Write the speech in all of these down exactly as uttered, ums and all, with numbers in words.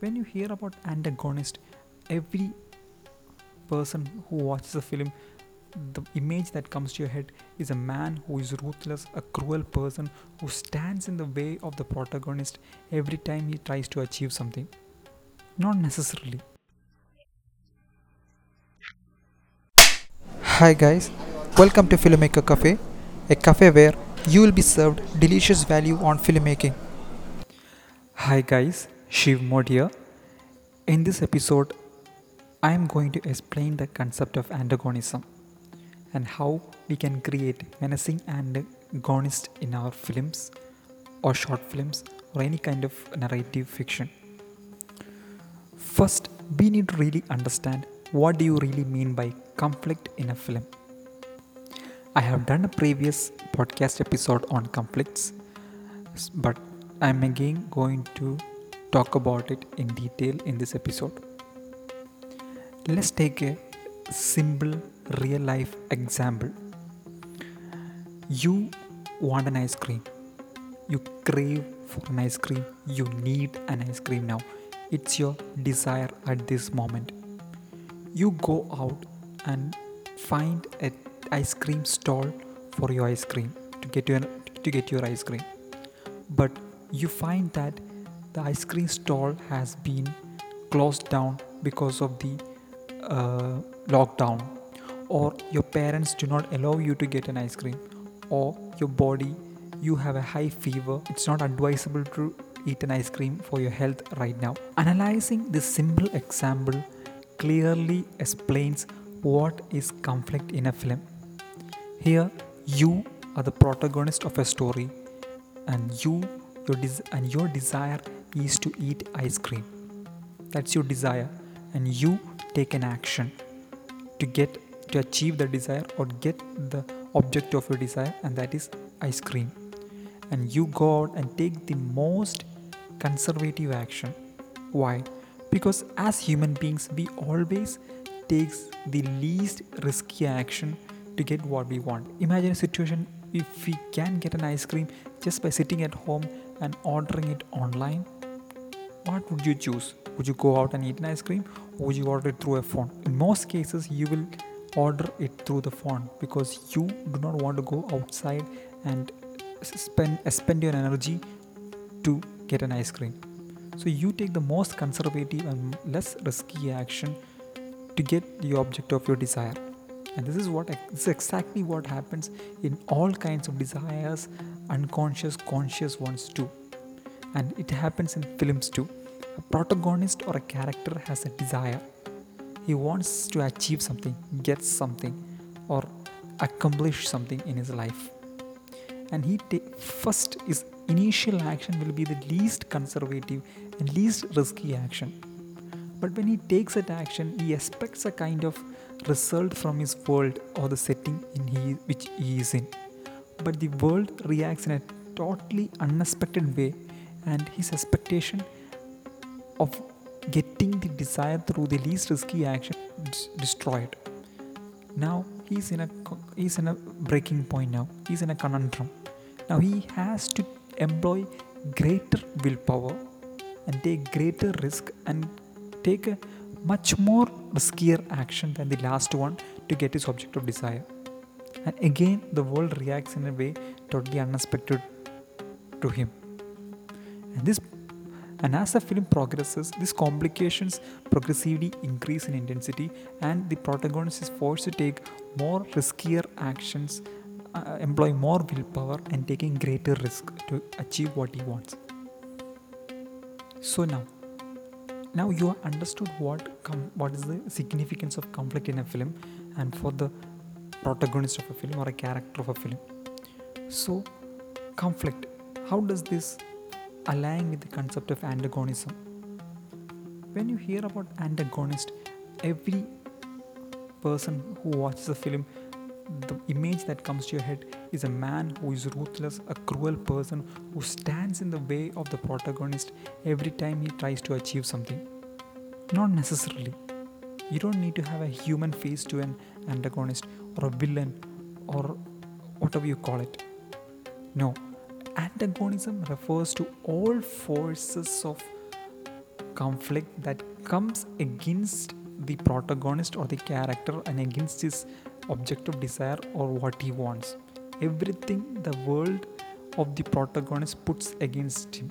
when you hear about antagonist, every person who watches a film, the image that comes to your head is a man who is ruthless, a cruel person who stands in the way of the protagonist every time he tries to achieve something. Not necessarily. Hi guys, welcome to Filmmaker Cafe, a cafe where you will be served delicious value on filmmaking. Hi guys, Shiv Mod here. In this episode, I am going to explain the concept of antagonism and how we can create menacing antagonists in our films or short films or any kind of narrative fiction. First, we need to really understand what do you really mean by conflict in a film. I have done a previous podcast episode on conflicts, but I am again going to talk about it in detail in this episode. Let's take a simple real life example. You want an ice cream. You crave for an ice cream. You need an ice cream now. It's your desire at this moment. You go out and find an ice cream stall for your ice cream to get your to get your ice cream. But you find that the ice cream stall has been closed down because of the uh, lockdown, or your parents do not allow you to get an ice cream, or your body, you have a high fever. It's not advisable to eat an ice cream for your health right now. Analyzing this simple example clearly explains what is conflict in a film. Here, you are the protagonist of a story, and you your des- and your desire is to eat ice cream. That's your desire, and you take an action to get to achieve the desire or get the object of your desire, and that is ice cream. And you go out and take the most conservative action. Why? Because as human beings, we always take the least risky action to get what we want. Imagine a situation if we can get an ice cream just by sitting at home and ordering it online. What would you choose? Would you go out and eat an ice cream, or would you order it through a phone? In most cases, you will order it through the phone because you do not want to go outside and spend spend your energy to get an ice cream. So you take the most conservative and less risky action to get the object of your desire. And this is what this is exactly what happens in all kinds of desires, unconscious, conscious ones too. And it happens in films too. A protagonist or a character has a desire. He wants to achieve something, get something, or accomplish something in his life. And he ta- first is initial action will be the least conservative and least risky action. But when he takes that action, he expects a kind of result from his world or the setting in he, which he is in. But the world reacts in a totally unexpected way, and his expectation of getting the desire through the least risky action is destroyed. Now he's in a he's in a breaking point now. He's in a conundrum. Now he has to employ greater willpower and take greater risk and take a much more riskier action than the last one to get his object of desire. And again, the world reacts in a way totally unexpected to him. And this And as the film progresses, these complications progressively increase in intensity, and the protagonist is forced to take more riskier actions, uh, employ more willpower, and taking greater risk to achieve what he wants. So now, now you have understood what com- what is the significance of conflict in a film, and for the protagonist of a film or a character of a film. So, conflict. How does this align with the concept of antagonism? When you hear about antagonist, every person who watches a film, the image that comes to your head is a man who is ruthless, a cruel person who stands in the way of the protagonist every time he tries to achieve something. Not necessarily. You don't need to have a human face to an antagonist or a villain or whatever you call it. No. Antagonism refers to all forces of conflict that comes against the protagonist or the character and against his objective desire or what he wants. Everything the world of the protagonist puts against him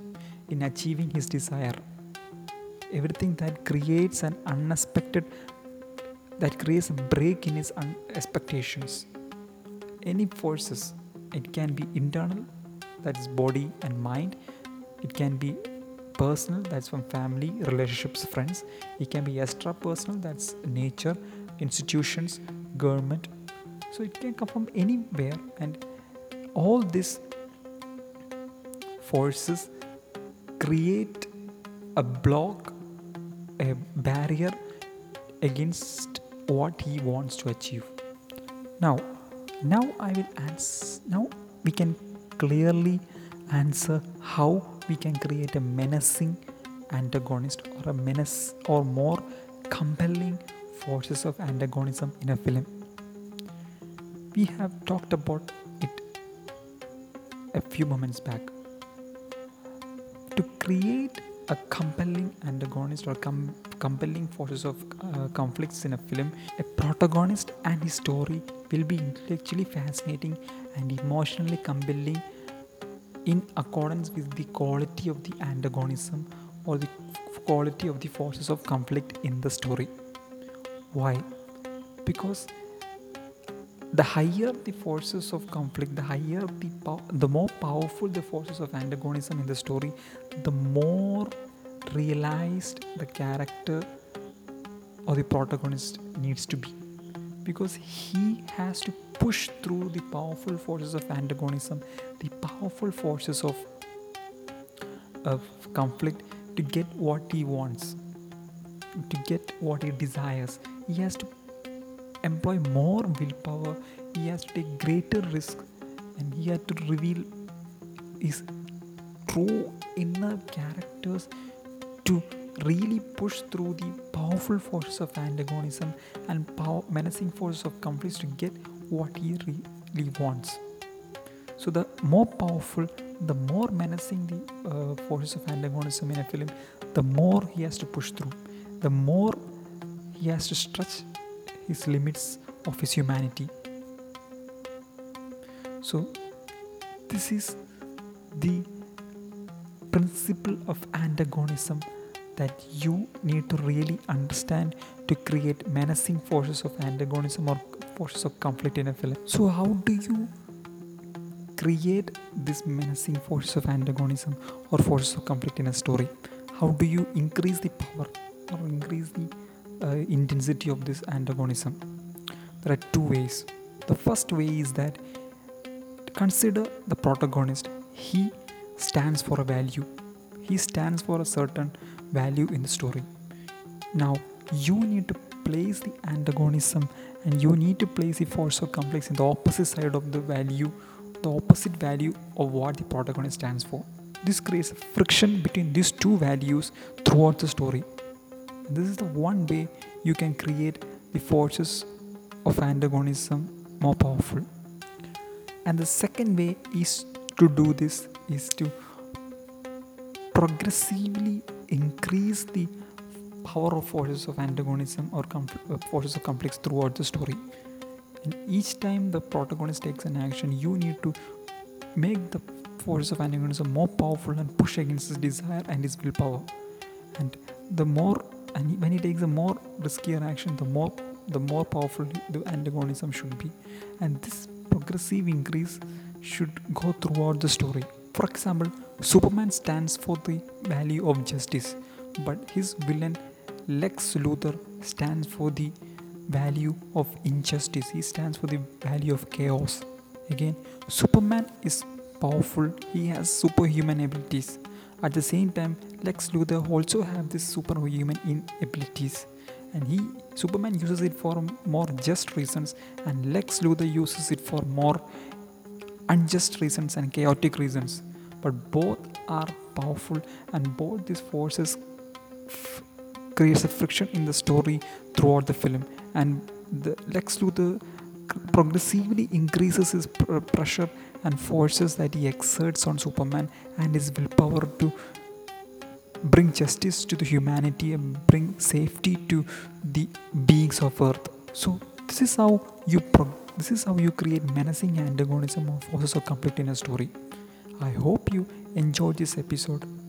in achieving his desire. Everything that creates an unexpected, that creates a break in his un- expectations. Any forces, it can be internal, that is body and mind. It can be personal, that's from family, relationships, friends. It can be extra personal, that's nature, institutions, government. So it can come from anywhere, and all these forces create a block, a barrier against what he wants to achieve. Now, now I will answer. Now we can clearly answer how we can create a menacing antagonist or a menace or more compelling forces of antagonism in a film. We have talked about it a few moments back. To create a compelling antagonist or com- compelling forces of uh, conflicts in a film, a protagonist and his story will be intellectually fascinating and emotionally compelling in accordance with the quality of the antagonism or the quality of the forces of conflict in the story. Why? Because the higher the forces of conflict, the higher the pow- the more powerful the forces of antagonism in the story, the more realized the character or the protagonist needs to be. Because he has to push through the powerful forces of antagonism, the powerful forces of, of conflict to get what he wants, to get what he desires. He has to employ more willpower, he has to take greater risk, and he has to reveal his true inner characters to really push through the powerful forces of antagonism and power, menacing forces of conflicts to get what he really wants. So the more powerful, the more menacing the uh, forces of antagonism in a film, the more he has to push through, the more he has to stretch his limits of his humanity. So this is the principle of antagonism that you need to really understand to create menacing forces of antagonism or forces of conflict in a film. So how do you create these menacing forces of antagonism or forces of conflict in a story? How do you increase the power or increase the uh, intensity of this antagonism? There are two ways. The first way is that consider the protagonist. He stands for a value. He stands for a certain value in the story. Now you need to place the antagonism and you need to place the force of conflict in the opposite side of the value, the opposite value of what the protagonist stands for. This creates a friction between these two values throughout the story. And this is the one way you can create the forces of antagonism more powerful. And the second way is to do this is to progressively increase the power of forces of antagonism or confl- forces of conflicts throughout the story. And each time the protagonist takes an action, you need to make the forces of antagonism more powerful and push against his desire and his willpower. And the more, and when he takes a more riskier action, the more the more powerful the antagonism should be. And this progressive increase should go throughout the story. For example, Superman stands for the value of justice, but his villain Lex Luthor stands for the value of injustice. He stands for the value of chaos. Again, Superman is powerful. He has superhuman abilities. At the same time, Lex Luthor also has this superhuman abilities, and he Superman uses it for more just reasons, and Lex Luthor uses it for more unjust reasons and chaotic reasons. But both are powerful, and both these forces f- creates a friction in the story throughout the film. And the Lex Luthor progressively increases his pr- pressure and forces that he exerts on Superman and his willpower to bring justice to the humanity and bring safety to the beings of earth. So this is how you pro- this is how you create menacing antagonism or forces of conflict in a story. I hope you enjoyed this episode.